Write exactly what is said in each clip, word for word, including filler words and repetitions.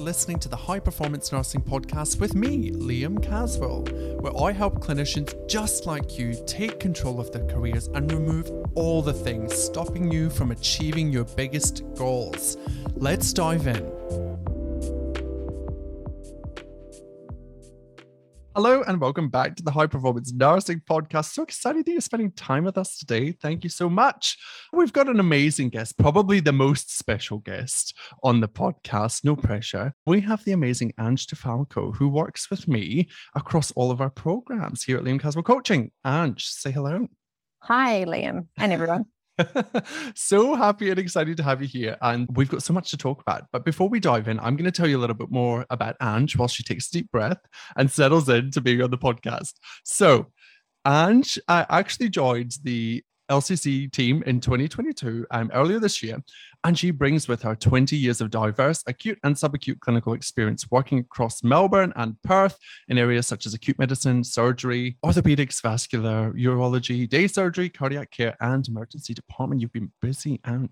Listening to the High Performance Nursing Podcast with me, Liam Caswell, where I help clinicians just like you take control of their careers and remove all the things stopping you from achieving your biggest goals. Let's dive in. Hello and welcome back to the High Performance Nursing Podcast. So excited that you're spending time with us today. Thank you so much. We've got an amazing guest, probably the most special guest on the podcast, no pressure. We have the amazing Anj Di Falco, who works with me across all of our programs here at Liam Caswell Coaching. Anj, say hello. Hi, Liam and everyone. So happy and excited to have you here, and we've got so much to talk about. But before we dive in, I'm going to tell you a little bit more about Anj while she takes a deep breath and settles in to being on the podcast. So Anj I actually joined the L C C team in twenty twenty-two, um, earlier this year, and she brings with her twenty years of diverse acute and subacute clinical experience working across Melbourne and Perth in areas such as acute medicine, surgery, orthopedics, vascular, urology, day surgery, cardiac care, and emergency department. You've been busy, and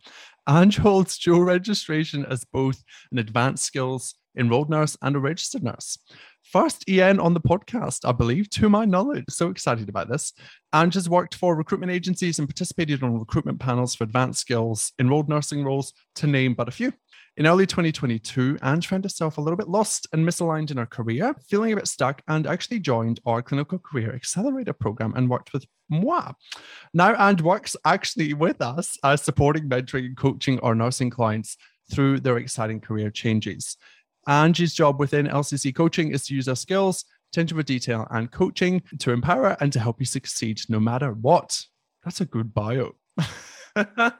Anj holds dual registration as both an advanced skills enrolled nurse and a registered nurse. First E N on the podcast, I believe, to my knowledge. So excited about this. Anj has worked for recruitment agencies and participated on recruitment panels for advanced skills, enrolled nursing roles, to name but a few. In early twenty twenty-two, Anj found herself a little bit lost and misaligned in her career, feeling a bit stuck, and actually joined our Clinical Career Accelerator program and worked with moi. Now Anj works actually with us as supporting, mentoring, and coaching our nursing clients through their exciting career changes. Anj's job within L C C Coaching is to use our skills, attention for detail, and coaching to empower and to help you succeed no matter what. That's a good bio. I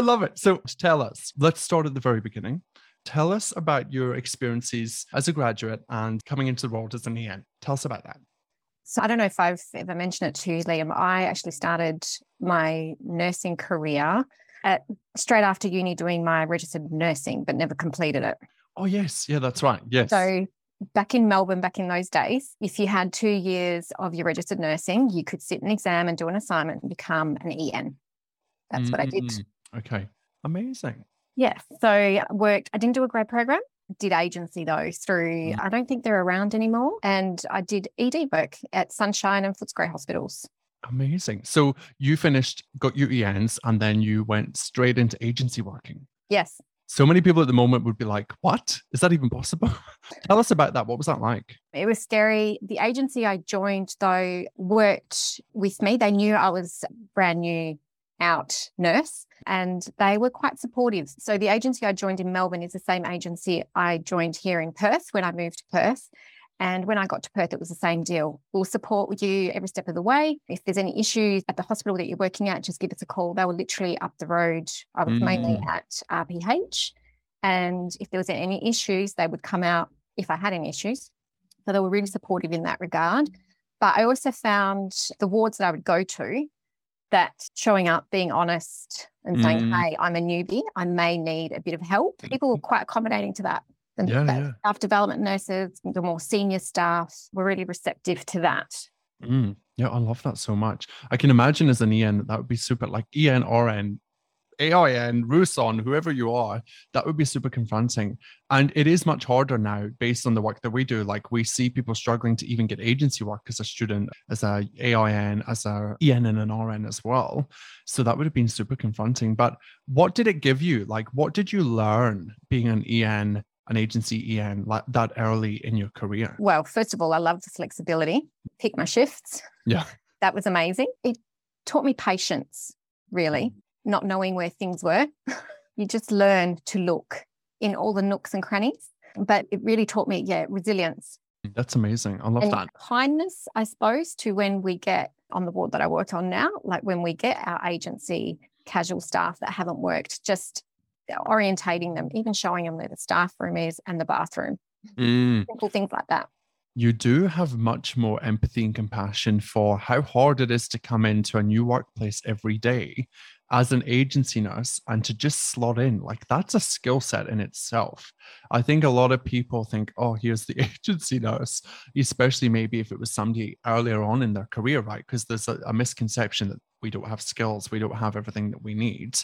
love it. So tell us, let's start at the very beginning. Tell us about your experiences as a graduate and coming into the world as an E N. Tell us about that. So I don't know if I've ever mentioned it to you, Liam. I actually started my nursing career at, straight after uni doing my registered nursing, but never completed it. Oh, yes. Yeah, that's right. Yes. So back in Melbourne, back in those days, if you had two years of your registered nursing, you could sit an exam and do an assignment and become an E N. That's mm-hmm. what I did. Okay. Amazing. Yeah. So I worked, I didn't do a grad program, did agency though through, mm. I don't think they're around anymore. And I did E D work at Sunshine and Footscray Hospitals. Amazing. So you finished, got your E Ns, and then you went straight into agency working. Yes. So many people at the moment would be like, what? Is that even possible? Tell us about that. What was that like? It was scary. The agency I joined, though, worked with me. They knew I was a brand new out nurse, and they were quite supportive. So the agency I joined in Melbourne is the same agency I joined here in Perth when I moved to Perth. And when I got to Perth, it was the same deal. We'll support you every step of the way. If there's any issues at the hospital that you're working at, just give us a call. They were literally up the road. I was mm. mainly at R P H. And if there was any issues, they would come out if I had any issues. So they were really supportive in that regard. But I also found the wards that I would go to, that showing up, being honest and saying, mm. hey, I'm a newbie. I may need a bit of help. People were quite accommodating to that. And yeah, yeah. Staff development nurses, the more senior staff, were really receptive to that. Mm, yeah, I love that so much. I can imagine as an E N, that would be super, like E N, R N, A I N, Ruson, whoever you are, that would be super confronting. And it is much harder now based on the work that we do. Like we see people struggling to even get agency work as a student, as a A I N, as a E N and an R N as well. So that would have been super confronting. But what did it give you? Like, what did you learn being an E N, an agency E N that early in your career? Well, first of all, I love the flexibility, pick my shifts. Yeah. That was amazing. It taught me patience, really, not knowing where things were. You just learn to look in all the nooks and crannies, but it really taught me, yeah, resilience. That's amazing. I love and that. Kindness, I suppose, to when we get on the ward that I work on now, like when we get our agency casual staff that haven't worked, just orientating them, even showing them where the staff room is and the bathroom, mm. simple things like that. You do have much more empathy and compassion for how hard it is to come into a new workplace every day as an agency nurse and to just slot in. Like, that's a skill set in itself. I think a lot of people think, oh, here's the agency nurse, especially maybe if it was somebody earlier on in their career, right? Because there's a, a misconception that we don't have skills, we don't have everything that we need.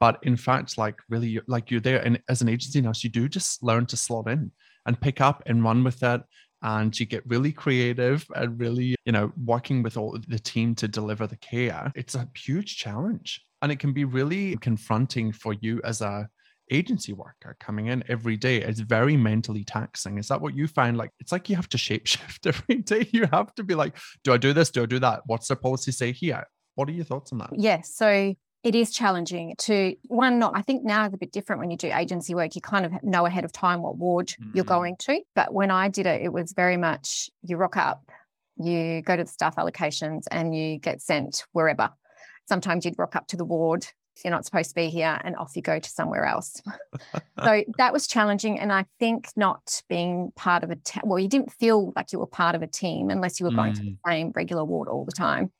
But in fact, like really, like you're there and as an agency nurse, you do just learn to slot in and pick up and run with it. And you get really creative and really, you know, working with all the team to deliver the care. It's a huge challenge and it can be really confronting for you as a agency worker coming in every day. It's very mentally taxing. Is that what you find? Like, it's like you have to shapeshift every day. You have to be like, do I do this? Do I do that? What's the policy say here? What are your thoughts on that? Yes. Yeah, so it is challenging to one, not, I think now it's a bit different when you do agency work, you kind of know ahead of time what ward mm-hmm. you're going to. But when I did it, it was very much you rock up, you go to the staff allocations and you get sent wherever. Sometimes you'd rock up to the ward, you're not supposed to be here, and off you go to somewhere else. So that was challenging. And I think not being part of a, te- well, you didn't feel like you were part of a team unless you were mm. going to the same regular ward all the time,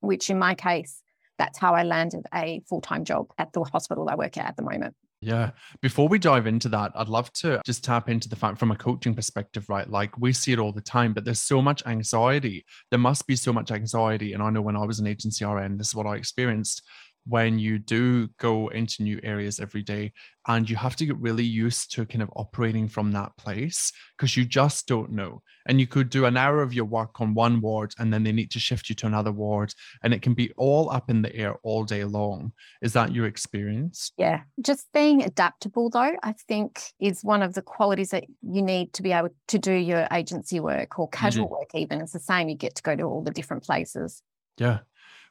which in my case, that's how I landed a full-time job at the hospital I work at at the moment. Yeah. Before we dive into that, I'd love to just tap into the fact from a coaching perspective, right? Like we see it all the time, but there's so much anxiety. There must be so much anxiety. And I know when I was an agency R N, this is what I experienced. When you do go into new areas every day and you have to get really used to kind of operating from that place because you just don't know. And you could do an hour of your work on one ward and then they need to shift you to another ward and it can be all up in the air all day long. Is that your experience? Yeah. Just being adaptable though, I think is one of the qualities that you need to be able to do your agency work or casual mm-hmm. work even. It's the same. You get to go to all the different places. Yeah.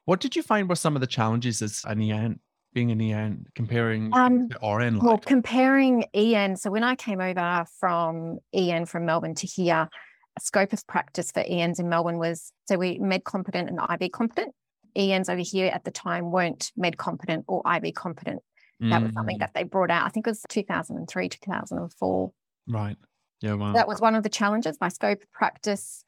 What did you find were some of the challenges as an E N, being an E N, comparing um, to R N? Well, comparing E N. So when I came over from E N from Melbourne to here, a scope of practice for E Ns in Melbourne was, so we med competent and I B competent. E Ns over here at the time weren't med competent or I B competent. That mm. was something that they brought out. I think it was two thousand three, two thousand four. Right. Yeah. Wow. So that was one of the challenges. My scope of practice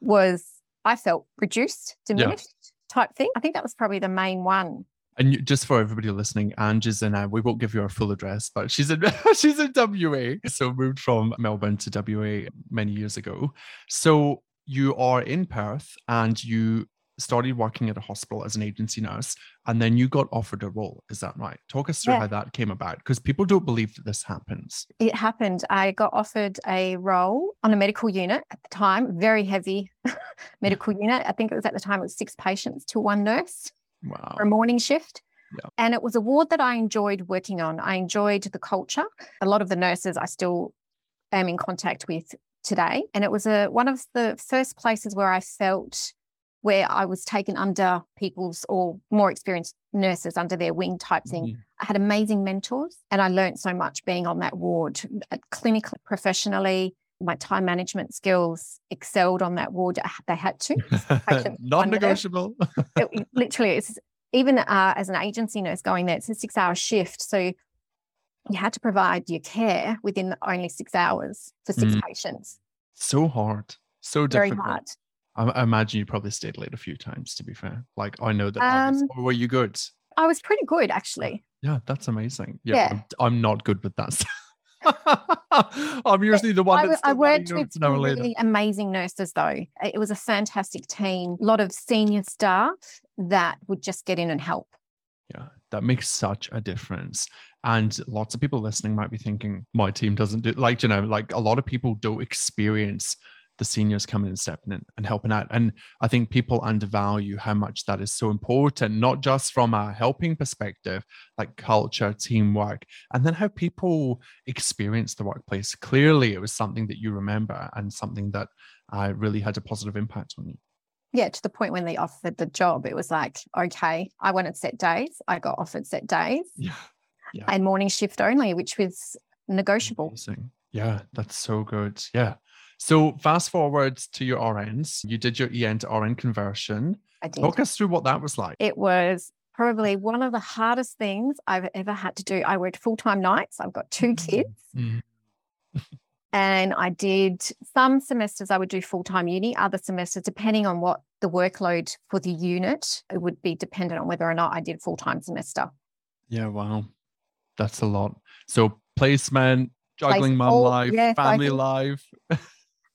was, I felt, reduced, diminished. Yeah. type thing. I think that was probably the main one. And you, just for everybody listening, Anj is in, uh, we won't give you her full address, but she's in, she's in W A. So moved from Melbourne to W A many years ago. So you are in Perth and you started working at a hospital as an agency nurse, and then you got offered a role. Is that right? Talk us through yeah. how that came about, because people don't believe that this happens. It happened. I got offered a role on a medical unit at the time, very heavy medical unit. I think it was at the time it was six patients to one nurse wow. for a morning shift. Yeah. And it was a ward that I enjoyed working on. I enjoyed the culture. A lot of the nurses I still am in contact with today. And it was a one of the first places where I felt where I was taken under people's or more experienced nurses under their wing type thing. Mm-hmm. I had amazing mentors and I learned so much being on that ward. Clinically, professionally, my time management skills excelled on that ward. They had to. Non-negotiable. it, literally, it's even uh, as an agency nurse going there, it's a six-hour shift. So you had to provide your care within only six hours for six mm. patients. So hard. So Very difficult. Very hard. I imagine you probably stayed late a few times, to be fair. Like, I know that. Um, I was, were you good? I was pretty good, actually. Yeah, that's amazing. Yeah, yeah. I'm, I'm not good with that. I'm usually the one that's I, I worked with really later. Amazing nurses, though. It was a fantastic team. A lot of senior staff that would just get in and help. Yeah. That makes such a difference. And lots of people listening might be thinking, my team doesn't do, like, you know, like a lot of people don't experience the seniors coming and stepping in and helping out. And I think people undervalue how much that is so important, not just from a helping perspective, like culture, teamwork, and then how people experience the workplace. Clearly, it was something that you remember and something that uh, really had a positive impact on you. Yeah, to the point when they offered the job, it was like, okay, I wanted set days. I got offered set days yeah. Yeah. and morning shift only, which was negotiable. Amazing. Yeah, that's so good. Yeah. So fast forward to your R Ns, you did your E N to R N conversion. I did. Talk us through what that was like. It was probably one of the hardest things I've ever had to do. I worked full-time nights. I've got two kids. Mm-hmm. And I did some semesters I would do full-time uni, other semesters, depending on what the workload for the unit, it would be dependent on whether or not I did full-time semester. Yeah, wow. That's a lot. So placement, juggling Place, mum all, life, yeah, family so I think, life.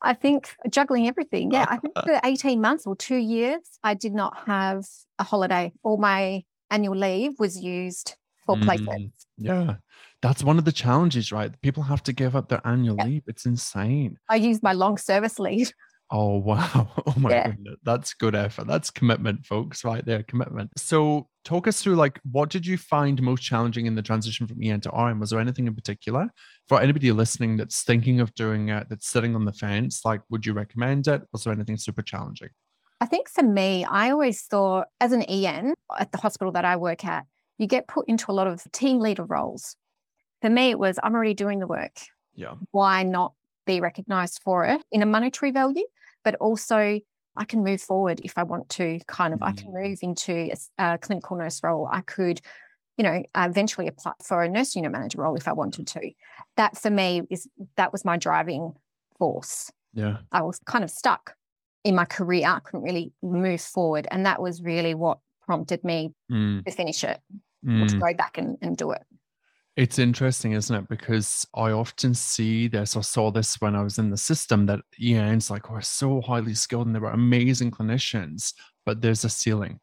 I think juggling everything. Yeah, I think for eighteen months or two years, I did not have a holiday. All my annual leave was used for mm, placements. Yeah, that's one of the challenges, right? People have to give up their annual yeah. leave. It's insane. I used my long service leave. Oh, wow. Oh, my yeah. goodness. That's good effort. That's commitment, folks, right there, commitment. So talk us through, like, what did you find most challenging in the transition from E N to R N? Was there anything in particular? For anybody listening that's thinking of doing it, that's sitting on the fence, like, would you recommend it? Was there anything super challenging? I think for me, I always thought as an E N at the hospital that I work at, you get put into a lot of team leader roles. For me, it was, I'm already doing the work. Yeah. Why not be recognized for it in a monetary value? But also I can move forward if I want to, kind of, mm-hmm. I can move into a, a clinical nurse role. I could, you know, eventually apply for a nurse unit manager role if I wanted to. That for me is, that was my driving force. Yeah. I was kind of stuck in my career. I couldn't really move forward. And that was really what prompted me mm. to finish it mm. or to go back and, and do it. It's interesting, isn't it? Because I often see this, or saw this when I was in the system, that E Ns like were so highly skilled and they were amazing clinicians, but there's a ceiling.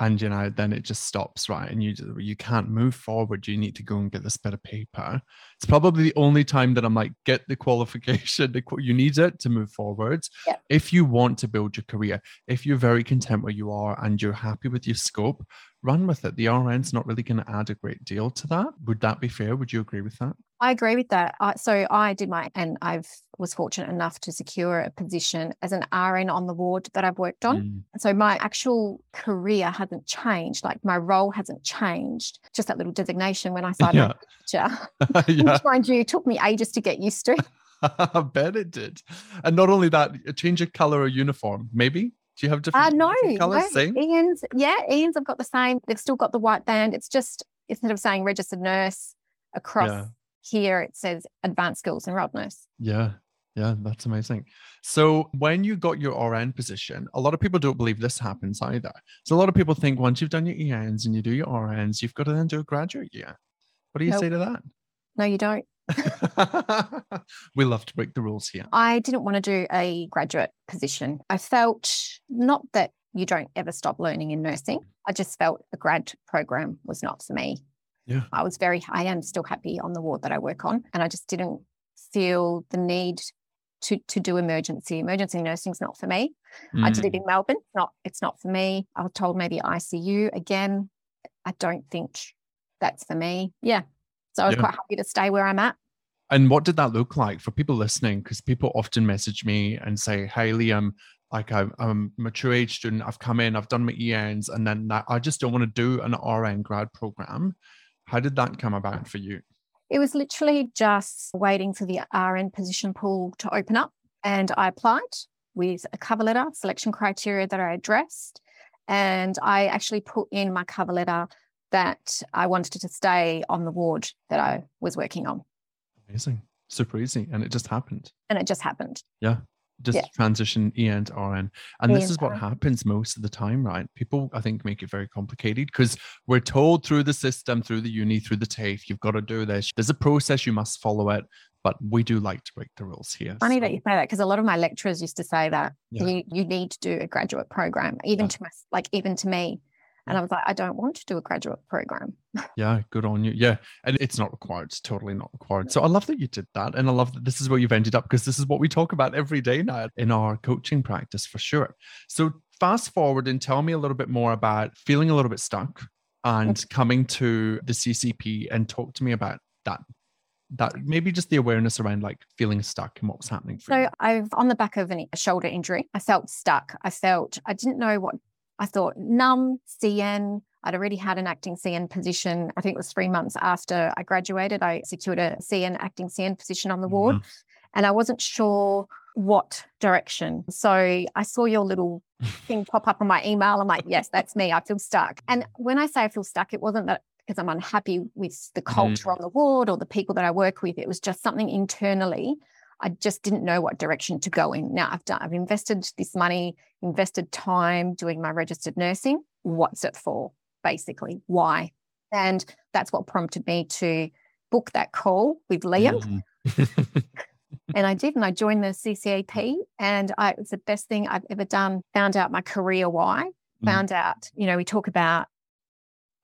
And, you know, then it just stops, right? And you you can't move forward. You need to go and get this bit of paper. It's probably the only time that I'm like, get the qualification. The, you need it to move forward. Yeah. If you want to build your career, if you're very content where you are and you're happy with your scope, run with it. The R N's not really going to add a great deal to that. Would that be fair? Would you agree with that? I agree with that. Uh, so I did my, and I was fortunate enough to secure a position as an R N on the ward that I've worked on. Mm. So my actual career hasn't changed. Like my role hasn't changed. Just that little designation when I started yeah. my teacher, yeah. which, mind you, took me ages to get used to. I bet it did. And not only that, a change of colour or uniform, maybe? Do you have different, uh, no, different colours? No, same? Ian's, yeah, Ian's have got the same. They've still got the white band. It's just, instead of saying registered nurse across yeah. here, it says advanced skills enrolled nurse. Yeah, yeah, that's amazing. So when you got your R N position, a lot of people don't believe this happens either. So a lot of people think once you've done your E Ns and you do your R Ns, you've got to then do a graduate year. What do you nope. say to that? No, you don't. We love to break the rules here. I didn't want to do a graduate position. I felt, not that you don't ever stop learning in nursing, I just felt the grad program was not for me. Yeah. I was very, I am still happy on the ward that I work on, and I just didn't feel the need to to do emergency. Emergency nursing's not for me. Mm. I did it in Melbourne. Not, it's not for me. I was told maybe I C U again. I don't think that's for me. Yeah. So I was yeah. quite happy to stay where I'm at. And what did that look like for people listening? Because people often message me and say, hey, Liam, like I'm, I'm a mature age student. I've come in, I've done my E Ns, and then I just don't want to do an R N grad program. How did that come about for you? It was literally just waiting for the R N position pool to open up. And I applied with a cover letter, selection criteria that I addressed. And I actually put in my cover letter that I wanted to stay on the ward that I was working on. Amazing. Super easy. And it just happened. And it just happened. Yeah. Just yeah. transition E N to R N. And E N this is what R N. Happens most of the time, right? People, I think, make it very complicated because we're told through the system, through the uni, through the TAFE, you've got to do this. There's a process, you must follow it. But we do like to break the rules here. Funny so. That you say that, because a lot of my lecturers used to say that yeah. you, you need to do a graduate program, even yeah. to my, like even to me. And I was like, I don't want to do a graduate program. Yeah, good on you. Yeah. And it's not required. It's totally not required. So I love that you did that. And I love that this is where you've ended up, because this is what we talk about every day now in our coaching practice for sure. So fast forward and tell me a little bit more about feeling a little bit stuck and coming to the C C P, and talk to me about that. That maybe just the awareness around like feeling stuck and what was happening for you. So I've on the back of an, a shoulder injury, I felt stuck. I felt, I didn't know what I thought, numb, C N. I'd already had an acting C N position. I think it was three months after I graduated, I secured a C N, acting C N position on the ward. Mm-hmm. And I wasn't sure what direction. So I saw your little thing pop up on my email. I'm like, yes, that's me. I feel stuck. And when I say I feel stuck, it wasn't that because I'm unhappy with the culture mm. on the ward or the people that I work with. It was just something internally. I just didn't know what direction to go in. Now I've done, I've invested this money, invested time doing my registered nursing. What's it for? Basically, why? And that's what prompted me to book that call with Liam. Mm. And I did, and I joined the C C A P, and I, it was the best thing I've ever done. Found out my career why, found mm. out, you know, we talk about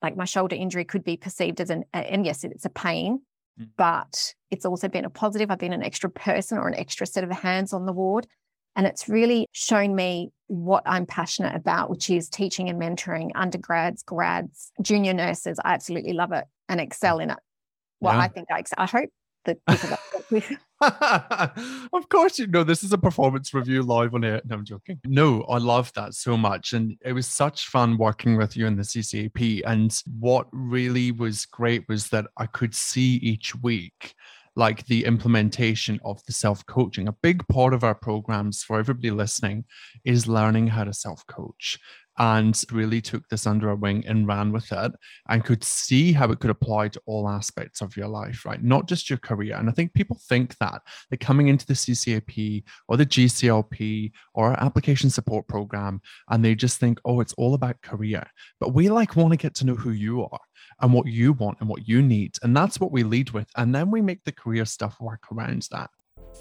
like my shoulder injury could be perceived as an, and yes, it's a pain, mm. but it's also been a positive. I've been an extra person or an extra set of hands on the ward. And it's really shown me what I'm passionate about, which is teaching and mentoring undergrads, grads, junior nurses. I absolutely love it and excel in it. Well, yeah. I think I, ex- I hope. Of course, you know, this is a performance review live on air. No, I'm joking. No, I love that so much. And it was such fun working with you in the C C A P. And what really was great was that I could see each week, like the implementation of the self-coaching. A big part of our programs for everybody listening is learning how to self-coach, and really took this under our wing and ran with it and could see how it could apply to all aspects of your life, right? Not just your career. And I think people think that they're coming into the C C A P or the G C L P or our application support program, and they just think, oh, it's all about career. But we like want to get to know who you are and what you want and what you need. And that's what we lead with. And then we make the career stuff work around that.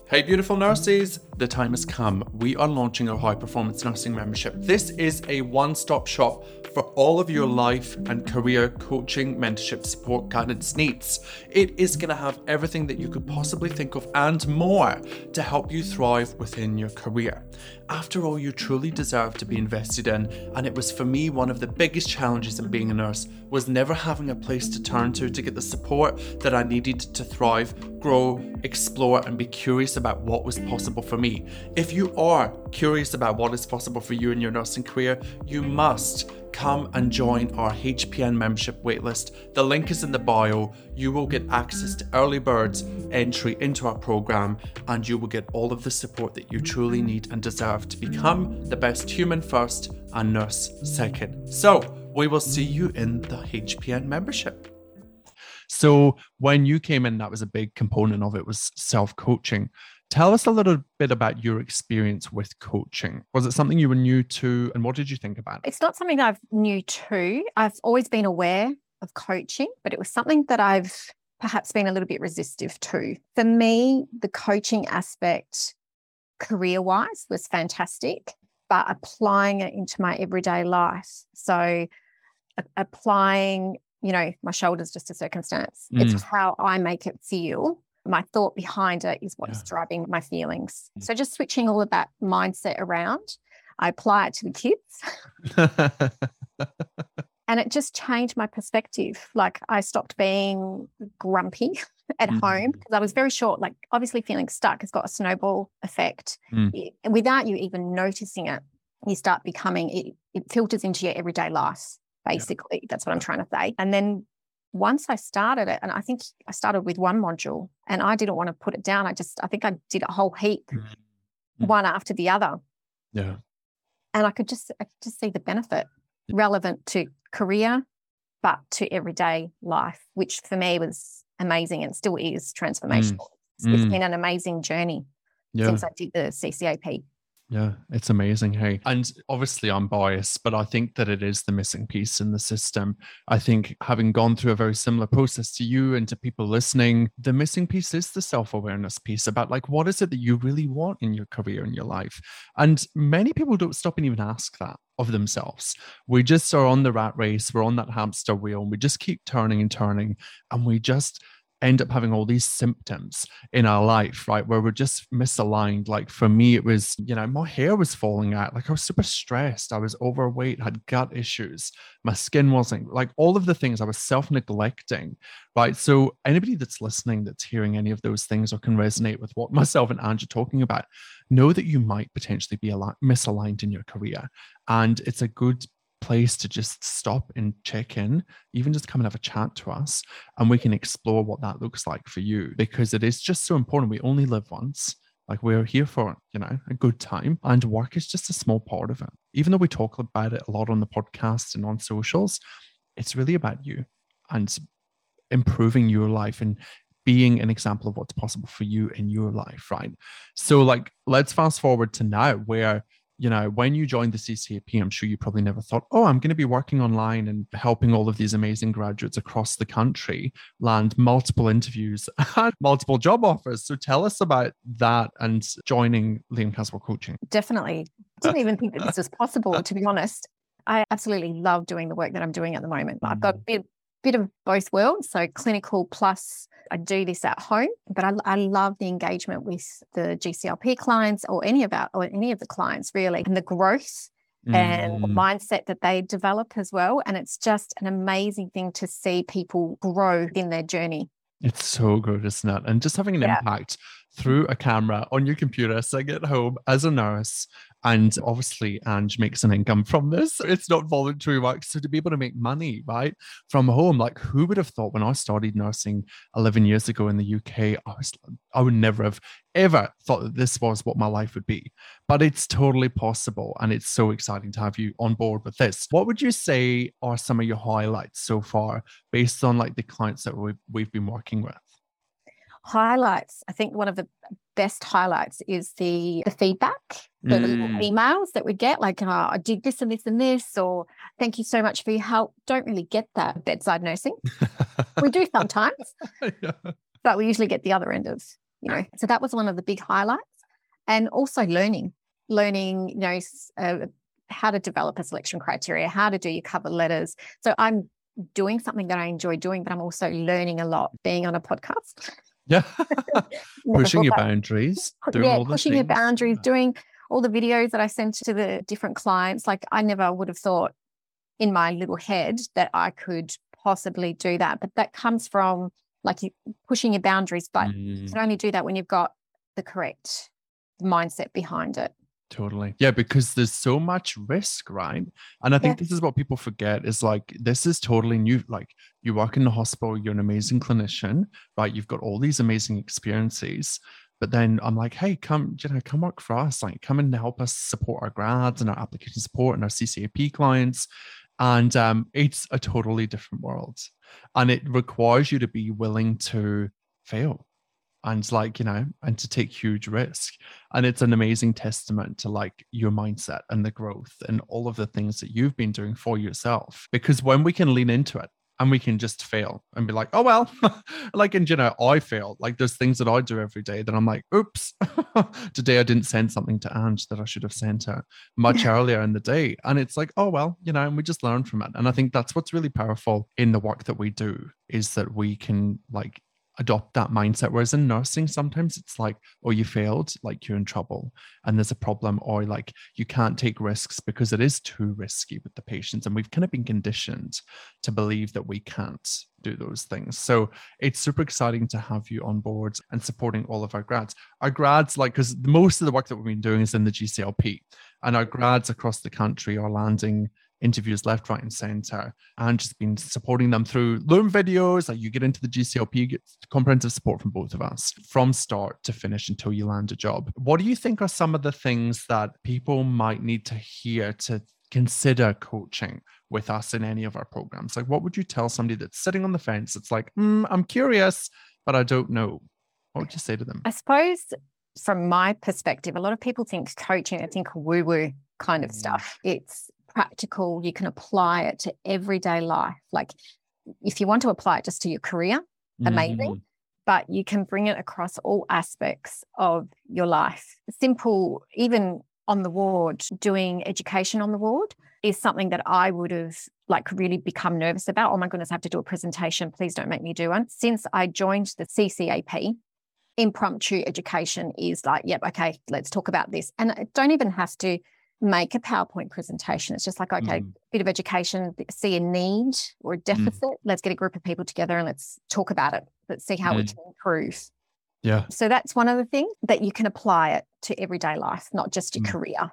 Hey, beautiful nurses, the time has come. We are launching our High Performance Nursing Membership. This is a one-stop shop for all of your life and career coaching, mentorship, support, guidance needs. It is going to have everything that you could possibly think of and more to help you thrive within your career. After all, you truly deserve to be invested in, and it was for me one of the biggest challenges in being a nurse was never having a place to turn to to get the support that I needed to thrive, grow, explore, and be curious about what was possible for me. If you are curious about what is possible for you in your nursing career, you must come and join our H P N membership waitlist. The link is in the bio. You will get access to early birds entry into our program, and you will get all of the support that you truly need and deserve to become the best human first and nurse second. So we will see you in the H P N membership. So when you came in, that was a big component of it, was self-coaching. Tell us a little bit about your experience with coaching. Was it something you were new to, and what did you think about it? It's not something I've new to. I've always been aware of coaching, but it was something that I've perhaps been a little bit resistive to. For me, the coaching aspect career-wise was fantastic, but applying it into my everyday life. So a- applying, you know, my shoulder's just a circumstance. Mm. It's how I make it feel. My thought behind it is what's yeah. driving my feelings. So just switching all of that mindset around, I apply it to the kids. And it just changed my perspective. Like I stopped being grumpy at mm. home, because I was very short. Like obviously feeling stuck has got a snowball effect. Mm. It, without you even noticing it, you start becoming, it, it filters into your everyday life, basically. Yeah. That's what I'm trying to say. And then once I started it, and I think I started with one module and I didn't want to put it down. I just, I think I did a whole heap, mm-hmm. one after the other. Yeah. And I could just, I could just see the benefit relevant to career, but to everyday life, which for me was amazing and still is transformational. Mm. It's, it's mm. been an amazing journey yeah. since I did the C C A P. Yeah, it's amazing. Hey, and obviously I'm biased, but I think that it is the missing piece in the system. I think having gone through a very similar process to you and to people listening, the missing piece is the self-awareness piece about like, what is it that you really want in your career and your life? And many people don't stop and even ask that of themselves. We just are on the rat race. We're on that hamster wheel and we just keep turning and turning. And we just end up having all these symptoms in our life, right? Where we're just misaligned. Like for me, it was, you know, my hair was falling out. Like I was super stressed. I was overweight, had gut issues. My skin wasn't, like all of the things I was self-neglecting, right? So anybody that's listening, that's hearing any of those things or can resonate with what myself and Anj are talking about, know that you might potentially be al- misaligned in your career. And it's a good place to just stop and check in, even just come and have a chat to us, and we can explore what that looks like for you, because it is just so important. We only live once. Like we're here for, you know, a good time, and work is just a small part of it. Even though we talk about it a lot on the podcast and on socials, it's really about you and improving your life and being an example of what's possible for you in your life, right? So like, let's fast forward to now where, you know, when you joined the C C A P, I'm sure you probably never thought, oh, I'm going to be working online and helping all of these amazing graduates across the country land multiple interviews and multiple job offers. So tell us about that and joining Liam Caswell Coaching. Definitely. I didn't even think that this was possible, to be honest. I absolutely love doing the work that I'm doing at the moment. I've got a bit, bit of both worlds. So clinical plus I do this at home, but I, I love the engagement with the G C L P clients or any of our, or any of the clients really, and the growth mm. and the mindset that they develop as well. And it's just an amazing thing to see people grow in their journey. It's so good, isn't it? And just having an yeah. impact through a camera on your computer sitting at home as a nurse. And obviously, Anj makes an income from this. It's not voluntary work. So to be able to make money, right, from home, like who would have thought when I started nursing eleven years ago in the U K, I was, I would never have ever thought that this was what my life would be. But it's totally possible. And it's so exciting to have you on board with this. What would you say are some of your highlights so far based on like the clients that we've, we've been working with? Highlights. I think one of the best highlights is the, the feedback, the mm. emails that we get, like, oh, I did this and this and this, or thank you so much for your help. Don't really get that bedside nursing. We do sometimes, yeah. but we usually get the other end of, you know. So that was one of the big highlights. And also learning, learning, you know, uh, how to develop a selection criteria, how to do your cover letters. So I'm doing something that I enjoy doing, but I'm also learning a lot being on a podcast. Yeah, pushing your boundaries. Doing yeah, all pushing things. your boundaries, doing all the videos that I sent to the different clients. Like I never would have thought in my little head that I could possibly do that. But that comes from like you pushing your boundaries. But mm. you can only do that when you've got the correct mindset behind it. Totally. Yeah, because there's so much risk, right? And I think yeah. this is what people forget is like, this is totally new. Like you work in the hospital, you're an amazing clinician, right? You've got all these amazing experiences. But then I'm like, hey, come, you know, come work for us. Like come and help us support our grads and our application support and our C C A P clients. And um, it's a totally different world. And it requires you to be willing to fail. And like, you know, and to take huge risk. And it's an amazing testament to like your mindset and the growth and all of the things that you've been doing for yourself. Because when we can lean into it and we can just fail and be like, oh, well, like, and you know, I fail. Like there's things that I do every day that I'm like, oops, today I didn't send something to Anj that I should have sent her much earlier in the day. And it's like, oh, well, you know, and we just learn from it. And I think that's what's really powerful in the work that we do is that we can like, adopt that mindset. Whereas in nursing, sometimes it's like, oh, you failed, like you're in trouble and there's a problem, or like you can't take risks because it is too risky with the patients. And we've kind of been conditioned to believe that we can't do those things. So it's super exciting to have you on board and supporting all of our grads. Our grads, like, because most of the work that we've been doing is in the G C L P, and our grads across the country are landing interviews left, right, and center, and just been supporting them through Loom videos. Like you get into the G C L P, you get comprehensive support from both of us from start to finish until you land a job. What do you think are some of the things that people might need to hear to consider coaching with us in any of our programs? Like what would you tell somebody that's sitting on the fence? It's like, mm, I'm curious, but I don't know. What would you say to them? I suppose from my perspective, a lot of people think coaching, they think woo-woo kind of stuff. It's practical. You can apply it to everyday life. Like if you want to apply it just to your career, amazing. Mm. But you can bring it across all aspects of your life. Simple, even on the ward, doing education on the ward is something that I would have like really become nervous about. Oh my goodness, I have to do a presentation. Please don't make me do one. Since I joined the C C A P, impromptu education is like, yep, okay, let's talk about this. And I don't even have to make a PowerPoint presentation. It's just like, okay, mm. bit of education, see a need or a deficit. Mm. Let's get a group of people together and let's talk about it. Let's see how mm. we can improve. Yeah. So that's one other thing, that you can apply it to everyday life, not just your mm. career.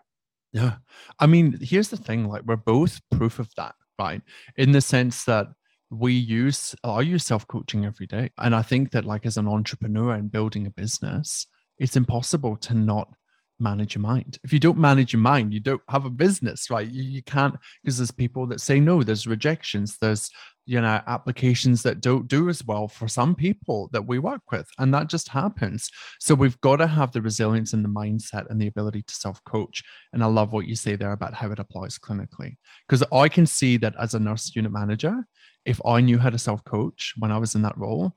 Yeah. I mean, here's the thing, like we're both proof of that, right? In the sense that we use, I use self-coaching every day. And I think that like as an entrepreneur and building a business, it's impossible to not manage your mind. If you don't manage your mind, you don't have a business, right? You, you can't, because there's people that say no, there's rejections, there's, you know, applications that don't do as well for some people that we work with. And that just happens. So we've got to have the resilience and the mindset and the ability to self-coach. And I love what you say there about how it applies clinically. Because I can see that as a nurse unit manager, if I knew how to self-coach when I was in that role,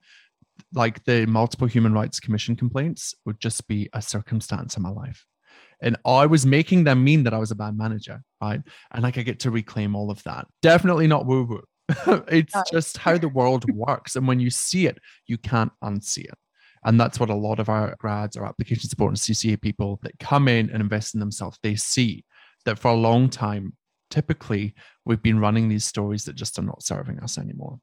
like the multiple human rights commission complaints would just be a circumstance in my life. And I was making them mean that I was a bad manager, right? And like I get to reclaim all of that. Definitely not woo-woo. It's just how the world works. And when you see it, you can't unsee it. And that's what a lot of our grads or application support and C C A people that come in and invest in themselves, they see that for a long time, typically we've been running these stories that just are not serving us anymore.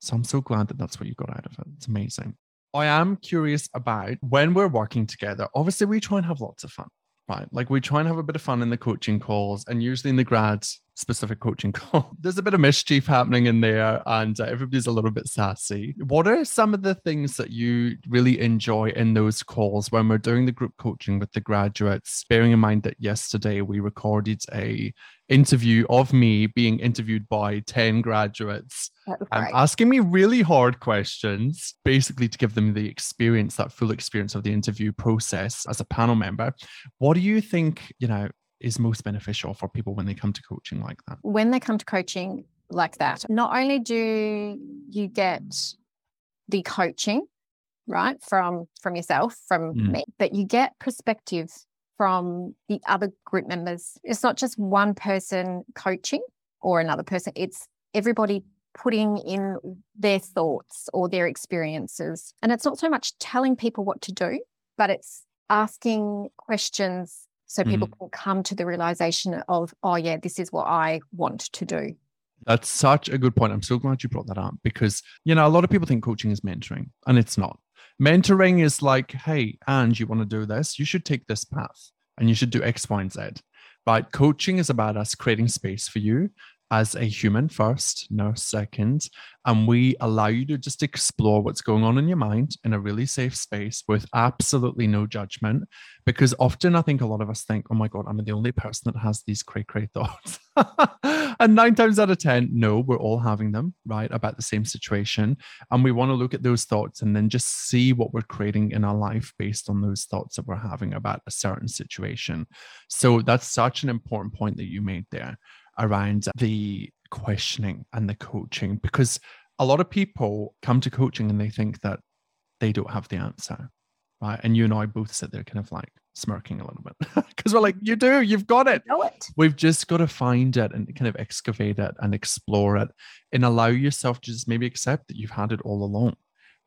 So I'm so glad that that's what you got out of it. It's amazing. I am curious about when we're working together, obviously we try and have lots of fun, right? Like we try and have a bit of fun in the coaching calls, and usually in the grads specific coaching call, there's a bit of mischief happening in there and uh, everybody's a little bit sassy. What are some of the things that you really enjoy in those calls when we're doing the group coaching with the graduates, bearing in mind that yesterday we recorded a interview of me being interviewed by ten graduates, um, asking me really hard questions, basically to give them the experience, that full experience of the interview process as a panel member. What do you think, you know, is most beneficial for people when they come to coaching like that? When they come to coaching like that, not only do you get the coaching, right, from, from yourself, from mm. me, but you get perspective from the other group members. It's not just one person coaching or another person. It's everybody putting in their thoughts or their experiences. And it's not so much telling people what to do, but it's asking questions so people mm. can come to the realization of, oh yeah, this is what I want to do. That's such a good point. I'm so glad you brought that up, because, you know, a lot of people think coaching is mentoring, and it's not. Mentoring is like, hey, Anj, you want to do this? You should take this path and you should do X, Y, and Z. But coaching is about us creating space for you as a human first, nurse second, and we allow you to just explore what's going on in your mind in a really safe space with absolutely no judgment. Because often I think a lot of us think, oh my God, I'm the only person that has these cray cray thoughts. And nine times out of ten, no, we're all having them, right? About the same situation. And we want to look at those thoughts and then just see what we're creating in our life based on those thoughts that we're having about a certain situation. So that's such an important point that you made there, around the questioning and the coaching, because a lot of people come to coaching and they think that they don't have the answer, right? And you and I both sit there kind of like smirking a little bit because we're like, you do, you've got it. Know it. We've just got to find it and kind of excavate it and explore it and allow yourself to just maybe accept that you've had it all along,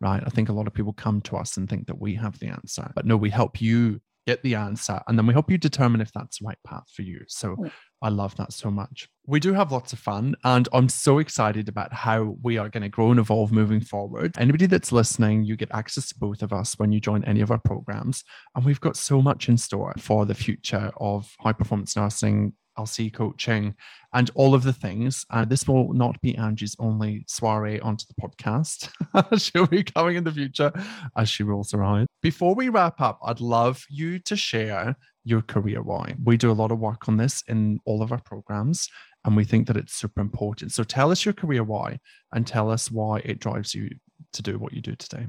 right? I think a lot of people come to us and think that we have the answer, but no, we help you get the answer, and then we help you determine if that's the right path for you. So yeah. I love that so much. We do have lots of fun, and I'm so excited about how we are going to grow and evolve moving forward. Anybody that's listening, you get access to both of us when you join any of our programs, and we've got so much in store for the future of high performance nursing, L C coaching, and all of the things. And uh, this will not be Anj's only soiree onto the podcast. She'll be coming in the future as she rolls around. Before we wrap up, I'd love you to share your career why. We do a lot of work on this in all of our programs, and we think that it's super important. So tell us your career why, and tell us why it drives you to do what you do today.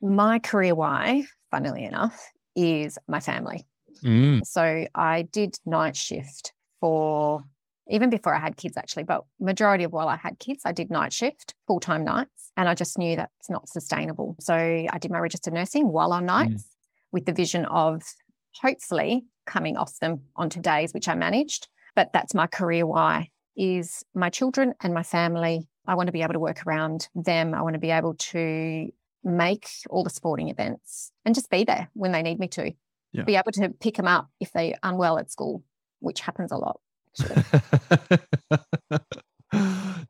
My career why, funnily enough, is my family. Mm. So I did night shift for, even before I had kids actually, but majority of while I had kids, I did night shift, full-time nights, and I just knew that's not sustainable. So I did my registered nursing while on nights mm. with the vision of hopefully coming off them onto days, which I managed. But that's my career why, is my children and my family. I want to be able to work around them. I want to be able to make all the sporting events and just be there when they need me to. Yeah. Be able to pick them up if they're unwell at school, which happens a lot.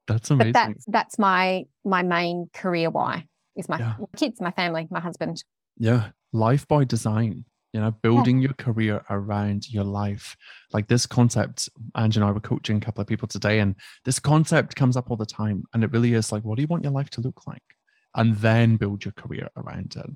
That's amazing. But that's, that's my my main career why, is my, yeah. my kids, my family, my husband. Yeah, life by design. You know, building yeah. your career around your life. Like this concept, Anj and I were coaching a couple of people today, and this concept comes up all the time. And it really is like, what do you want your life to look like? And then build your career around it.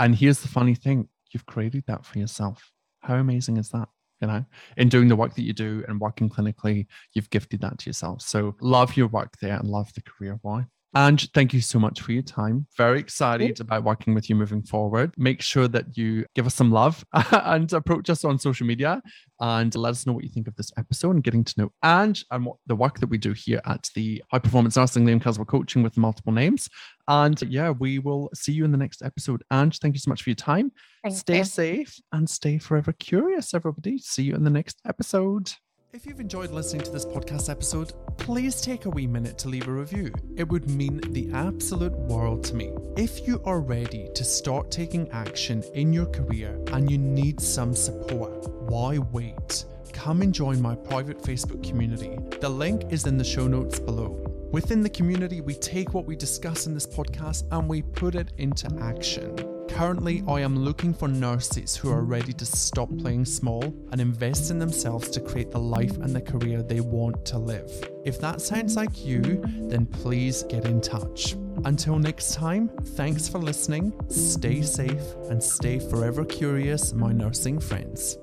And here's the funny thing. You've created that for yourself. How amazing is that? You know, in doing the work that you do and working clinically, you've gifted that to yourself. So love your work there and love the career why. Anj, thank you so much for your time. Very excited about working with you moving forward. Make sure that you give us some love and approach us on social media and let us know what you think of this episode and getting to know Anj and what the work that we do here at the High Performance Nursing Liam Caswell Coaching with multiple names. And yeah, we will see you in the next episode. Anj, thank you so much for your time. Thank stay you. safe and stay forever curious, everybody. See you in the next episode. If you've enjoyed listening to this podcast episode, please take a wee minute to leave a review. It would mean the absolute world to me. If you are ready to start taking action in your career and you need some support, why wait? Come and join my private Facebook community. The link is in the show notes below. Within the community, we take what we discuss in this podcast and we put it into action. Currently, I am looking for nurses who are ready to stop playing small and invest in themselves to create the life and the career they want to live. If that sounds like you, then please get in touch. Until next time, thanks for listening. Stay safe and stay forever curious, my nursing friends.